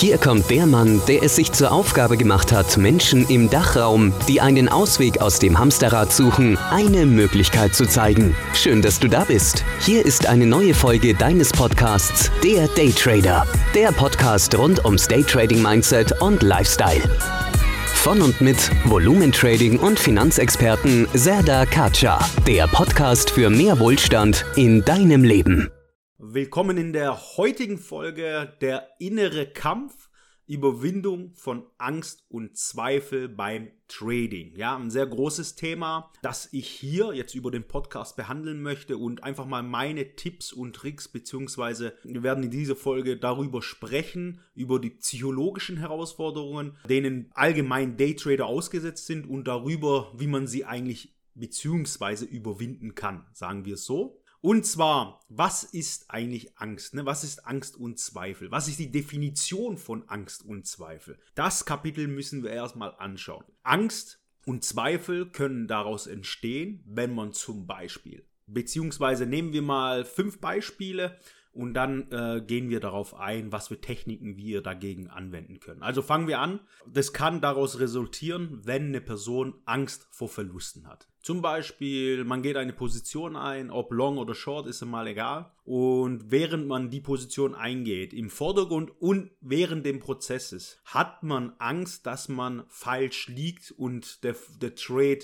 Hier kommt der Mann, der es sich zur Aufgabe gemacht hat, Menschen im Dachraum, die einen Ausweg aus dem Hamsterrad suchen, eine Möglichkeit zu zeigen. Schön, dass du da bist. Hier ist eine neue Folge deines Podcasts, der Daytrader. Der Podcast rund ums Daytrading-Mindset und Lifestyle. Von und mit Volumentrading und Finanzexperten Serdar Kacar. Der Podcast für mehr Wohlstand in deinem Leben. Willkommen in der heutigen Folge, der innere Kampf, Überwindung von Angst und Zweifel beim Trading. Ja, ein sehr großes Thema, das ich hier jetzt über den Podcast behandeln möchte und einfach mal meine Tipps und Tricks, beziehungsweise wir werden in dieser Folge darüber sprechen, über die psychologischen Herausforderungen, denen allgemein Daytrader ausgesetzt sind und darüber, wie man sie eigentlich beziehungsweise überwinden kann, sagen wir es so. Und zwar, was ist eigentlich Angst? Was ist Angst und Zweifel? Was ist die Definition von Angst und Zweifel? Das Kapitel müssen wir erstmal anschauen. Angst und Zweifel können daraus entstehen, wenn man zum Beispiel, beziehungsweise nehmen wir mal 5 Beispiele und dann gehen wir darauf ein, was für Techniken wir dagegen anwenden können. Also fangen wir an. Das kann daraus resultieren, wenn eine Person Angst vor Verlusten hat. Zum Beispiel, man geht eine Position ein, ob long oder short, ist mal egal. Und während man die Position eingeht, im Vordergrund und während dem Prozesses, hat man Angst, dass man falsch liegt und der Trade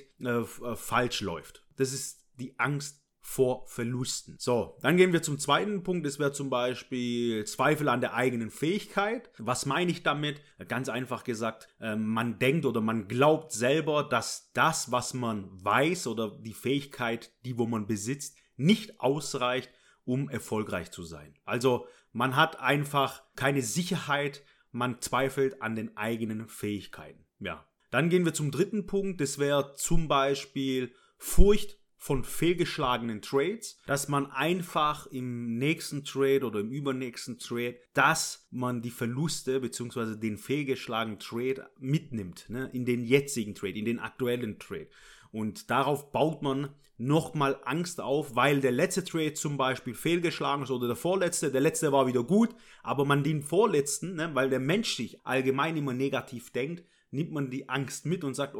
falsch läuft. Das ist die Angst vor Verlusten. So, dann gehen wir zum zweiten Punkt. Das wäre zum Beispiel Zweifel an der eigenen Fähigkeit. Was meine ich damit? Ganz einfach gesagt, man denkt oder man glaubt selber, dass das, was man weiß oder die Fähigkeit, wo man besitzt, nicht ausreicht, um erfolgreich zu sein. Also man hat einfach keine Sicherheit, man zweifelt an den eigenen Fähigkeiten. Ja. Dann gehen wir zum dritten Punkt. Das wäre zum Beispiel Furcht von fehlgeschlagenen Trades, dass man einfach im nächsten Trade oder im übernächsten Trade, dass man die Verluste bzw. den fehlgeschlagenen Trade mitnimmt, in den jetzigen Trade, in den aktuellen Trade. Und darauf baut man nochmal Angst auf, weil der letzte Trade zum Beispiel fehlgeschlagen ist oder der letzte war wieder gut, aber man den vorletzten, weil der Mensch sich allgemein immer negativ denkt, nimmt man die Angst mit und sagt,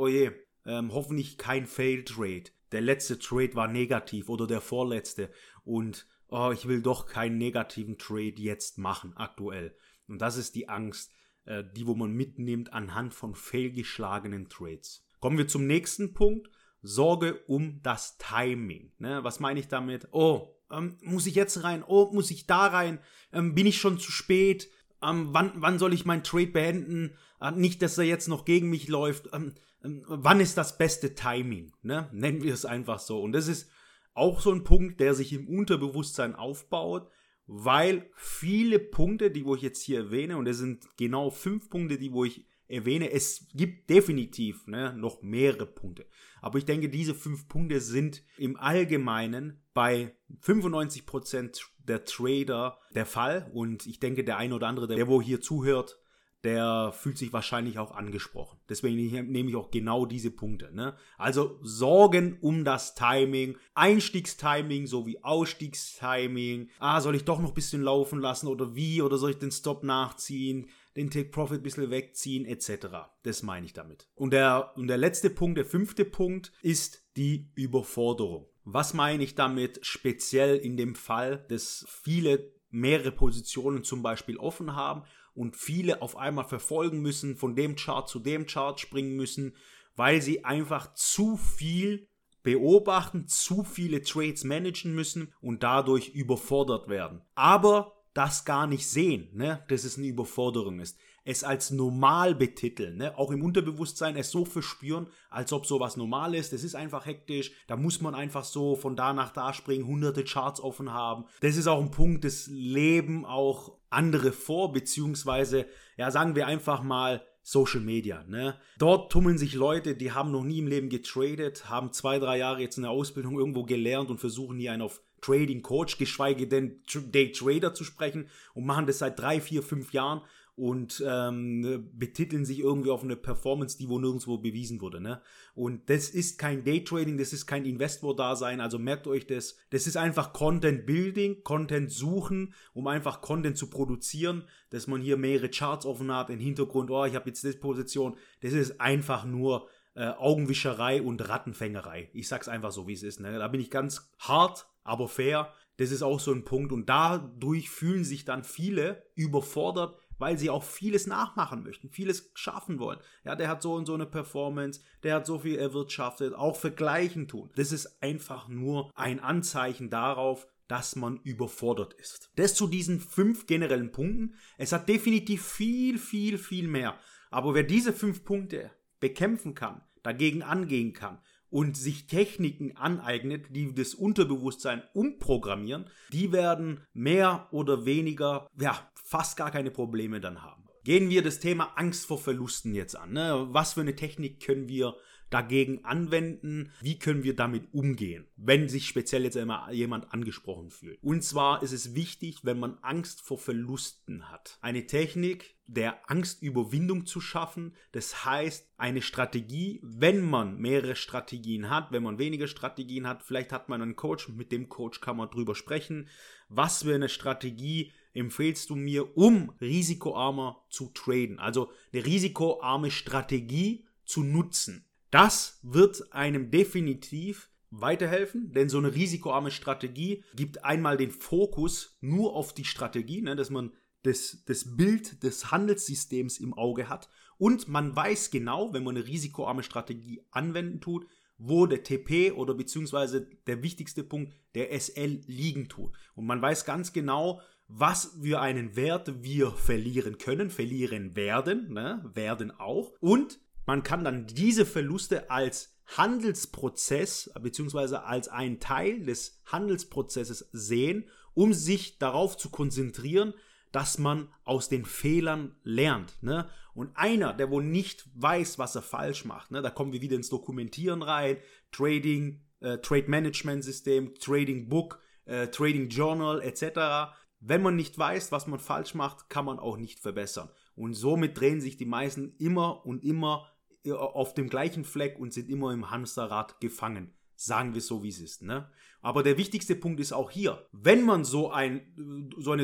hoffentlich kein Fail-Trade. Der letzte Trade war negativ oder der vorletzte und ich will doch keinen negativen Trade jetzt machen aktuell. Und das ist die Angst, wo man mitnimmt anhand von fehlgeschlagenen Trades. Kommen wir zum nächsten Punkt, Sorge um das Timing. Was meine ich damit? Muss ich jetzt rein? Muss ich da rein? Bin ich schon zu spät? Wann soll ich meinen Trade beenden? Nicht, dass er jetzt noch gegen mich läuft. Wann ist das beste Timing? Nennen wir es einfach so. Und das ist auch so ein Punkt, der sich im Unterbewusstsein aufbaut, weil viele Punkte, wo ich jetzt hier erwähne, und es sind genau 5 Punkte, wo ich erwähne, es gibt definitiv noch mehrere Punkte. Aber ich denke, diese 5 Punkte sind im Allgemeinen bei 95% der Trader der Fall. Und ich denke, der eine oder andere, der hier zuhört, der fühlt sich wahrscheinlich auch angesprochen. Deswegen nehme ich auch genau diese Punkte. Also Sorgen um das Timing, Einstiegstiming sowie Ausstiegstiming. Soll ich doch noch ein bisschen laufen lassen oder wie? Oder soll ich den Stop nachziehen, den Take-Profit ein bisschen wegziehen etc.? Das meine ich damit. Und der letzte Punkt, der 5. Punkt, ist die Überforderung. Was meine ich damit speziell in dem Fall, dass mehrere Positionen zum Beispiel offen haben und viele auf einmal verfolgen müssen, von dem Chart zu dem Chart springen müssen, weil sie einfach zu viel beobachten, zu viele Trades managen müssen und dadurch überfordert werden. Aber das gar nicht sehen, dass es eine Überforderung ist. Es als normal betiteln, auch im Unterbewusstsein es so verspüren, als ob sowas normal ist. Es ist einfach hektisch, da muss man einfach so von da nach da springen, hunderte Charts offen haben. Das ist auch ein Punkt, das leben auch andere vor, beziehungsweise, sagen wir einfach mal, Social Media. Dort tummeln sich Leute, die haben noch nie im Leben getradet, haben 2-3 Jahre jetzt in der Ausbildung irgendwo gelernt und versuchen hier einen auf Trading Coach, geschweige denn Day Trader zu sprechen und machen das seit 3, 4, 5 Jahren und betiteln sich irgendwie auf eine Performance, die wo nirgendwo bewiesen wurde, ne? Und das ist kein Daytrading, das ist kein Investor-Dasein, also merkt euch das. Das ist einfach Content-Building, Content-Suchen, um einfach Content zu produzieren, dass man hier mehrere Charts offen hat, im Hintergrund, oh, ich habe jetzt diese Position. Das ist einfach nur Augenwischerei und Rattenfängerei. Ich sag's einfach so, wie es ist, ne? Da bin ich ganz hart, aber fair. Das ist auch so ein Punkt. Und dadurch fühlen sich dann viele überfordert, weil sie auch vieles nachmachen möchten, vieles schaffen wollen. Ja, der hat so und so eine Performance, der hat so viel erwirtschaftet, auch vergleichen tun. Das ist einfach nur ein Anzeichen darauf, dass man überfordert ist. Das zu diesen 5 generellen Punkten. Es hat definitiv viel, viel, viel mehr. Aber wer diese 5 Punkte bekämpfen kann, dagegen angehen kann, und sich Techniken aneignet, die das Unterbewusstsein umprogrammieren, die werden mehr oder weniger, ja, fast gar keine Probleme dann haben. Gehen wir das Thema Angst vor Verlusten jetzt an, ne? Was für eine Technik können wir dagegen anwenden? Wie können wir damit umgehen, wenn sich speziell jetzt immer jemand angesprochen fühlt? Und zwar ist es wichtig, wenn man Angst vor Verlusten hat, eine Technik der Angstüberwindung zu schaffen. Das heißt, eine Strategie, wenn man mehrere Strategien hat, wenn man wenige Strategien hat, vielleicht hat man einen Coach, mit dem Coach kann man drüber sprechen. Was für eine Strategie empfehlst du mir, um risikoarmer zu traden? Also eine risikoarme Strategie zu nutzen. Das wird einem definitiv weiterhelfen, denn so eine risikoarme Strategie gibt einmal den Fokus nur auf die Strategie, ne, dass man das Bild des Handelssystems im Auge hat und man weiß genau, wenn man eine risikoarme Strategie anwenden tut, wo der TP oder beziehungsweise der wichtigste Punkt, der SL, liegen tut. Und man weiß ganz genau, was für einen Wert wir verlieren können, verlieren werden, ne, werden auch, und man kann dann diese Verluste als Handelsprozess bzw. als einen Teil des Handelsprozesses sehen, um sich darauf zu konzentrieren, dass man aus den Fehlern lernt, ne? Und einer, der wohl nicht weiß, was er falsch macht, ne? Da kommen wir wieder ins Dokumentieren rein, Trading, Trade-Management-System, Trading-Book, Trading-Journal etc. Wenn man nicht weiß, was man falsch macht, kann man auch nicht verbessern. Und somit drehen sich die meisten immer und immer auf dem gleichen Fleck und sind immer im Hamsterrad gefangen. Sagen wir so, wie es ist, ne? Aber der wichtigste Punkt ist auch hier, wenn man so eine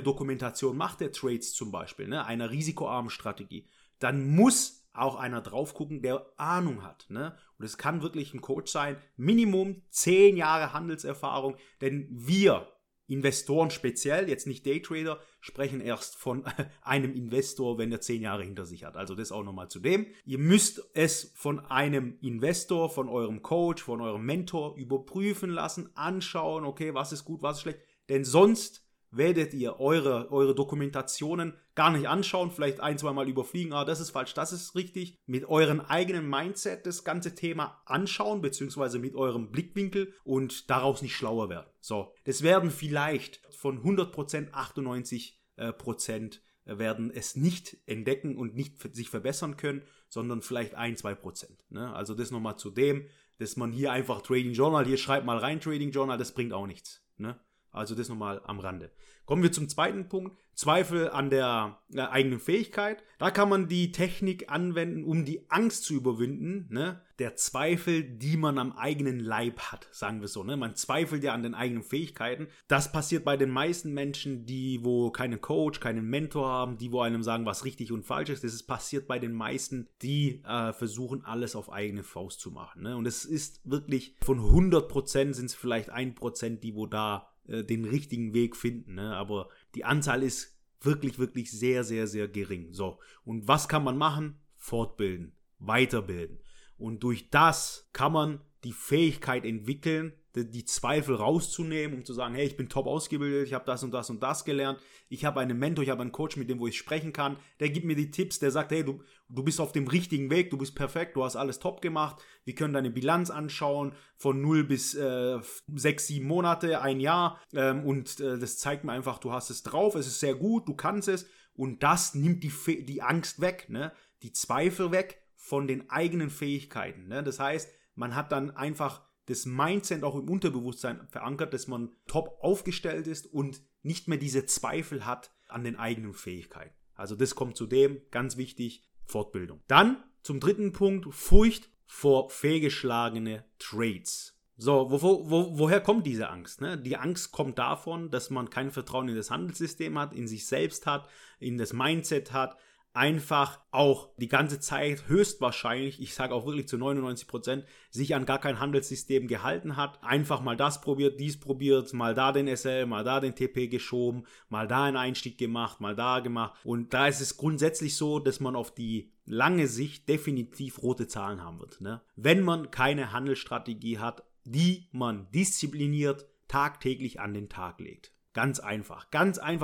Dokumentation macht, der Trades zum Beispiel, ne, einer risikoarmen Strategie, dann muss auch einer drauf gucken, der Ahnung hat, ne? Und es kann wirklich ein Coach sein, Minimum 10 Jahre Handelserfahrung, denn wir Investoren speziell, jetzt nicht Daytrader, sprechen erst von einem Investor, wenn er 10 Jahre hinter sich hat. Also das auch nochmal zu dem. Ihr müsst es von einem Investor, von eurem Coach, von eurem Mentor überprüfen lassen, anschauen, okay, was ist gut, was ist schlecht. Denn sonst werdet ihr eure Dokumentationen gar nicht anschauen, vielleicht 1-2 Mal überfliegen, ah, das ist falsch, das ist richtig. Mit eurem eigenen Mindset das ganze Thema anschauen, beziehungsweise mit eurem Blickwinkel und daraus nicht schlauer werden. So, es werden vielleicht von 100% 98% werden es nicht entdecken und nicht sich verbessern können, sondern vielleicht 1-2%. Ne? Also das nochmal zu dem, dass man hier einfach Trading Journal, hier schreibt mal rein Trading Journal, das bringt auch nichts, ne? Also das nochmal am Rande. Kommen wir zum zweiten Punkt, Zweifel an der eigenen Fähigkeit. Da kann man die Technik anwenden, um die Angst zu überwinden, ne? Der Zweifel, die man am eigenen Leib hat, sagen wir so, ne? Man zweifelt ja an den eigenen Fähigkeiten. Das passiert bei den meisten Menschen, die wo keinen Coach, keinen Mentor haben, die wo einem sagen, was richtig und falsch ist. Das ist passiert bei den meisten, die versuchen, alles auf eigene Faust zu machen, ne? Und es ist wirklich von 100% sind es vielleicht 1%, die wo da den richtigen Weg finden, ne? Aber die Anzahl ist wirklich, wirklich sehr, sehr, sehr gering. So, und was kann man machen? Fortbilden, weiterbilden. Und durch das kann man die Fähigkeit entwickeln, die Zweifel rauszunehmen, um zu sagen, hey, ich bin top ausgebildet, ich habe das und das und das gelernt, ich habe einen Mentor, ich habe einen Coach, mit dem, wo ich sprechen kann, der gibt mir die Tipps, der sagt, hey, du bist auf dem richtigen Weg, du bist perfekt, du hast alles top gemacht, wir können deine Bilanz anschauen, von 0 bis 6-7 Monate, ein Jahr, und das zeigt mir einfach, du hast es drauf, es ist sehr gut, du kannst es, und das nimmt die Angst weg, ne? Die Zweifel weg von den eigenen Fähigkeiten, ne? Das heißt, man hat dann einfach das Mindset auch im Unterbewusstsein verankert, dass man top aufgestellt ist und nicht mehr diese Zweifel hat an den eigenen Fähigkeiten. Also das kommt zudem, ganz wichtig, Fortbildung. Dann zum dritten Punkt, Furcht vor fehlgeschlagene Trades. So, woher kommt diese Angst? Ne? Die Angst kommt davon, dass man kein Vertrauen in das Handelssystem hat, in sich selbst hat, in das Mindset hat, einfach auch die ganze Zeit höchstwahrscheinlich, ich sage auch wirklich zu 99%, sich an gar kein Handelssystem gehalten hat, einfach mal das probiert, dies probiert, mal da den SL, mal da den TP geschoben, mal da einen Einstieg gemacht, mal da gemacht. Und da ist es grundsätzlich so, dass man auf die lange Sicht definitiv rote Zahlen haben wird, ne? Wenn man keine Handelsstrategie hat, die man diszipliniert tagtäglich an den Tag legt. Ganz einfach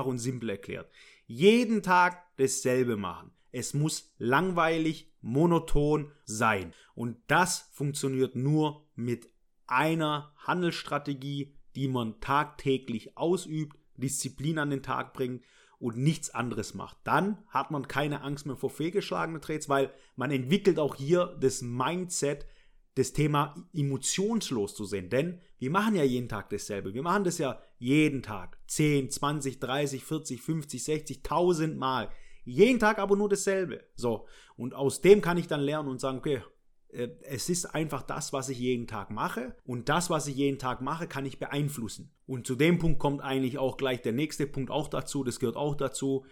und simpel erklärt. Jeden Tag dasselbe machen. Es muss langweilig, monoton sein. Und das funktioniert nur mit einer Handelsstrategie, die man tagtäglich ausübt, Disziplin an den Tag bringt und nichts anderes macht. Dann hat man keine Angst mehr vor fehlgeschlagenen Trades, weil man entwickelt auch hier das Mindset, das Thema emotionslos zu sehen, denn wir machen ja jeden Tag dasselbe. Wir machen das ja jeden Tag, 10, 20, 30, 40, 50, 60, 1000 Mal. Jeden Tag aber nur dasselbe. So, und aus dem kann ich dann lernen und sagen, okay, es ist einfach das, was ich jeden Tag mache und das, was ich jeden Tag mache, kann ich beeinflussen. Und zu dem Punkt kommt eigentlich auch gleich der nächste Punkt auch dazu, das gehört auch dazu,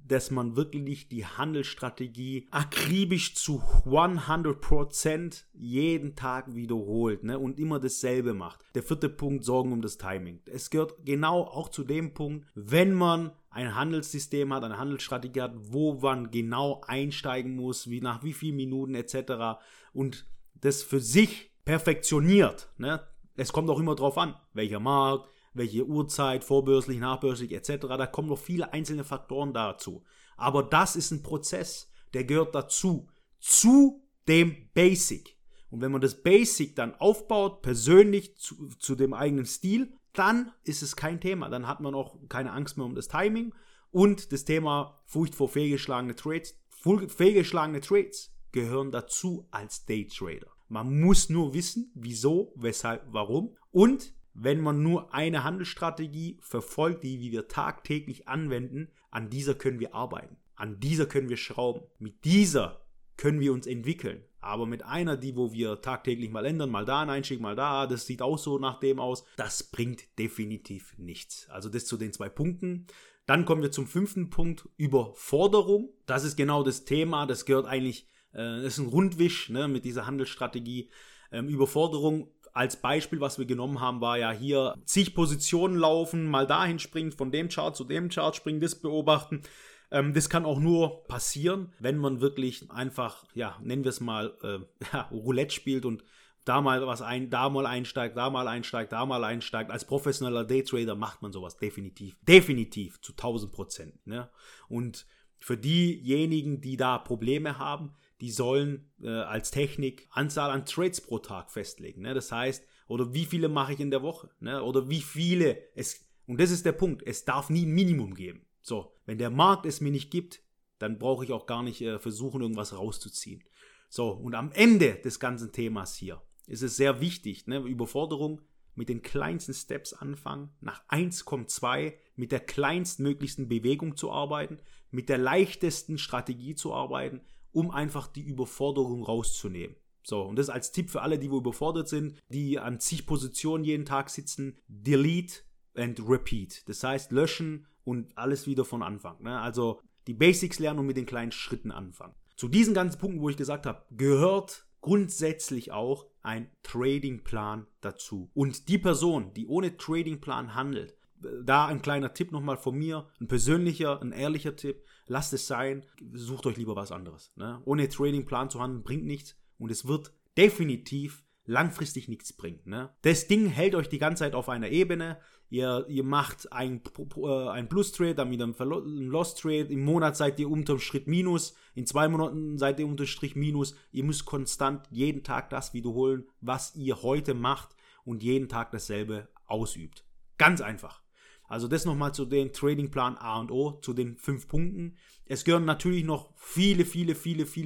dass man wirklich die Handelsstrategie akribisch zu 100% jeden Tag wiederholt, ne, und immer dasselbe macht. Der vierte Punkt, Sorgen um das Timing. Es gehört genau auch zu dem Punkt, wenn man ein Handelssystem hat, eine Handelsstrategie hat, wo man genau einsteigen muss, wie nach wie vielen Minuten etc. und das für sich perfektioniert, ne. Es kommt auch immer drauf an, welcher Markt, welche Uhrzeit, vorbörslich, nachbörslich etc. Da kommen noch viele einzelne Faktoren dazu. Aber das ist ein Prozess, der gehört dazu, zu dem Basic. Und wenn man das Basic dann aufbaut, persönlich zu dem eigenen Stil, dann ist es kein Thema. Dann hat man auch keine Angst mehr um das Timing und das Thema Furcht vor fehlgeschlagene Trades. Fehlgeschlagene Trades gehören dazu als Daytrader. Man muss nur wissen, wieso, weshalb, warum und wenn man nur eine Handelsstrategie verfolgt, die wir tagtäglich anwenden, an dieser können wir arbeiten, an dieser können wir schrauben, mit dieser können wir uns entwickeln. Aber mit einer, die wo wir tagtäglich mal ändern, mal da einen Einstieg, mal da, das sieht auch so nach dem aus, das bringt definitiv nichts. Also das zu den 2 Punkten. Dann kommen wir zum 5. Punkt, Überforderung. Das ist genau das Thema, das gehört eigentlich, das ist ein Rundwisch, ne, mit dieser Handelsstrategie. Überforderung. Als Beispiel, was wir genommen haben, war ja hier zig Positionen laufen, mal dahin springen, von dem Chart zu dem Chart springen, das beobachten. Das kann auch nur passieren, wenn man wirklich einfach, ja, nennen wir es mal, Roulette spielt und da mal einsteigt. Als professioneller Daytrader macht man sowas definitiv zu 1000%. Ne? Und für diejenigen, die da Probleme haben, die sollen als Technik Anzahl an Trades pro Tag festlegen. Ne? Das heißt, oder wie viele mache ich in der Woche? Ne? Oder wie viele? Und das ist der Punkt. Es darf nie ein Minimum geben. So, wenn der Markt es mir nicht gibt, dann brauche ich auch gar nicht versuchen, irgendwas rauszuziehen. So, und am Ende des ganzen Themas hier ist es sehr wichtig, ne? Überforderung mit den kleinsten Steps anfangen. Nach 1 kommt 2, mit der kleinstmöglichsten Bewegung zu arbeiten, mit der leichtesten Strategie zu arbeiten, um einfach die Überforderung rauszunehmen. So, und das als Tipp für alle, die überfordert sind, die an zig Positionen jeden Tag sitzen, delete and repeat. Das heißt, löschen und alles wieder von Anfang. Ne? Also die Basics lernen und mit den kleinen Schritten anfangen. Zu diesen ganzen Punkten, wo ich gesagt habe, gehört grundsätzlich auch ein Tradingplan dazu. Und die Person, die ohne Tradingplan handelt, da ein kleiner Tipp nochmal von mir, ein persönlicher, ein ehrlicher Tipp, lasst es sein, sucht euch lieber was anderes. Ne? Ohne Tradingplan zu handeln bringt nichts und es wird definitiv langfristig nichts bringen. Ne? Das Ding hält euch die ganze Zeit auf einer Ebene, ihr macht ein Plus-Trade, dann wieder ein Loss-Trade, im Monat seid ihr unterm Schritt minus, in 2 Monaten seid ihr unterm Strich minus, ihr müsst konstant jeden Tag das wiederholen, was ihr heute macht und jeden Tag dasselbe ausübt. Ganz einfach. Also das nochmal zu dem Tradingplan A und O, zu den 5 Punkten. Es gehören natürlich noch viele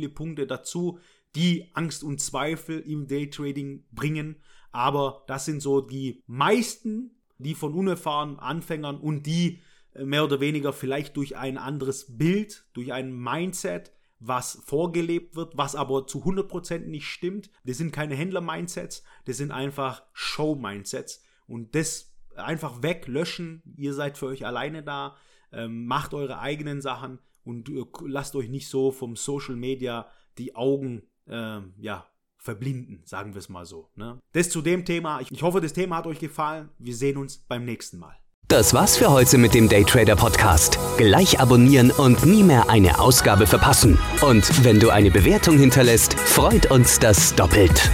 Punkte dazu, die Angst und Zweifel im Daytrading bringen. Aber das sind so die meisten, die von unerfahrenen Anfängern und die mehr oder weniger vielleicht durch ein anderes Bild, durch ein Mindset, was vorgelebt wird, was aber zu 100% nicht stimmt. Das sind keine Händler-Mindsets, das sind einfach Show-Mindsets. Und das einfach weglöschen, ihr seid für euch alleine da, macht eure eigenen Sachen und lasst euch nicht so vom Social Media die Augen verblinden, sagen wir es mal so. Ne? Das zu dem Thema. Ich hoffe, das Thema hat euch gefallen. Wir sehen uns beim nächsten Mal. Das war's für heute mit dem Daytrader Podcast. Gleich abonnieren und nie mehr eine Ausgabe verpassen. Und wenn du eine Bewertung hinterlässt, freut uns das doppelt.